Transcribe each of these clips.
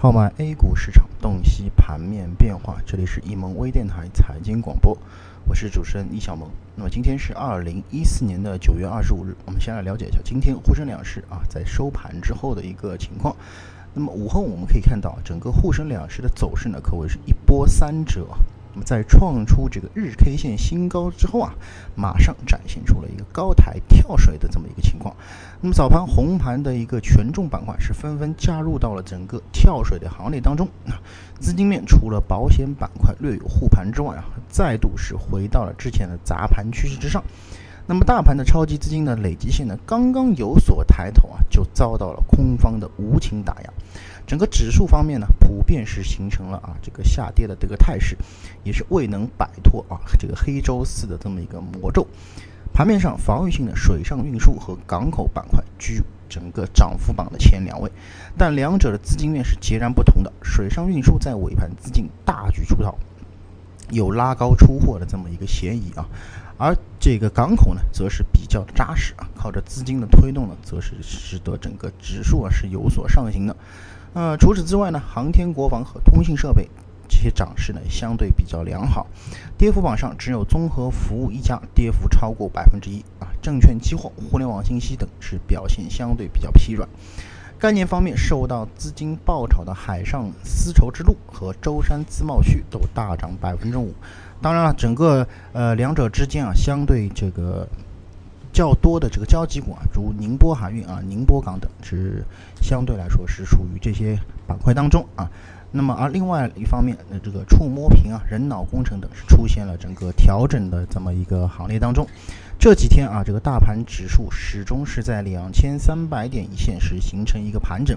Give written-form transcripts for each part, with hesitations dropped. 号脉 A 股市场，洞悉盘面变化。这里是一盟微电台财经广播，我是主持人易小萌。那么今天是2014年的9月25日，我们先来了解一下今天沪深两市在收盘之后的一个情况。那么午后我们可以看到，整个沪深两市的走势呢，可谓是一波三折。那么在创出这个日 K 线新高之后马上展现出了一个高台跳水的这么一个情况。那么早盘红盘的一个权重板块是纷纷加入到了整个跳水的行列当中。资金面除了保险板块略有护盘之外再度是回到了之前的砸盘趋势之上。那么大盘的超级资金的累积性呢，刚刚有所抬头就遭到了空方的无情打压。整个指数方面呢，普遍是形成了这个下跌的这个态势，也是未能摆脱这个黑周四的这么一个魔咒。盘面上防御性的水上运输和港口板块居整个涨幅榜的前2位，但两者的资金面是截然不同的。水上运输在尾盘资金大举出逃，有拉高出货的这么一个嫌疑而这个港口呢则是比较扎实靠着资金的推动呢，则是使得整个指数是有所上行的。除此之外呢，航天国防和通信设备这些涨势呢相对比较良好。跌幅榜上只有综合服务一家跌幅超过1%证券期货、互联网信息等是表现相对比较疲软。概念方面，受到资金爆炒的海上丝绸之路和舟山自贸区都大涨5%。当然了，整个两者之间相对这个较多的这个交集股如宁波海运宁波港等是相对来说是属于这些板块当中那么而另外一方面，这个触摸屏人脑工程等是出现了整个调整的这么一个行列当中。这几天这个大盘指数始终是在2300点一线是形成一个盘整。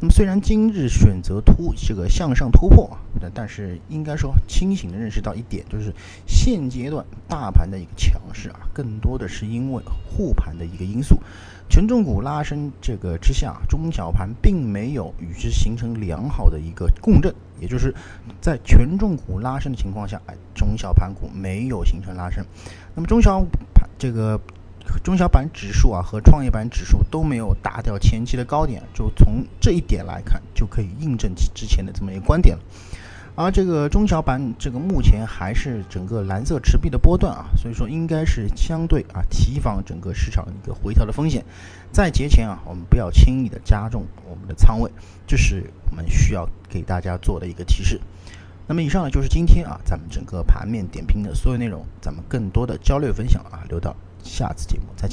那么虽然今日选择这个向上突破但是应该说清醒的认识到一点，就是现阶段大盘的一个强势更多的是因为护盘的一个因素。权重股拉升这个之下，中小盘并没有与之形成良好的一个共振，也就是在权重股拉升的情况下，中小盘股没有形成拉升。那么中小板指数和创业板指数都没有打掉前期的高点，就从这一点来看，就可以印证其之前的这么一个观点了。而这个中小板这个目前还是整个蓝色持币的波段所以说应该是相对提防整个市场一个回调的风险。在节前我们不要轻易的加重我们的仓位，这是我们需要给大家做的一个提示。那么以上呢就是今天咱们整个盘面点评的所有内容，咱们更多的交流分享留到下次节目再见。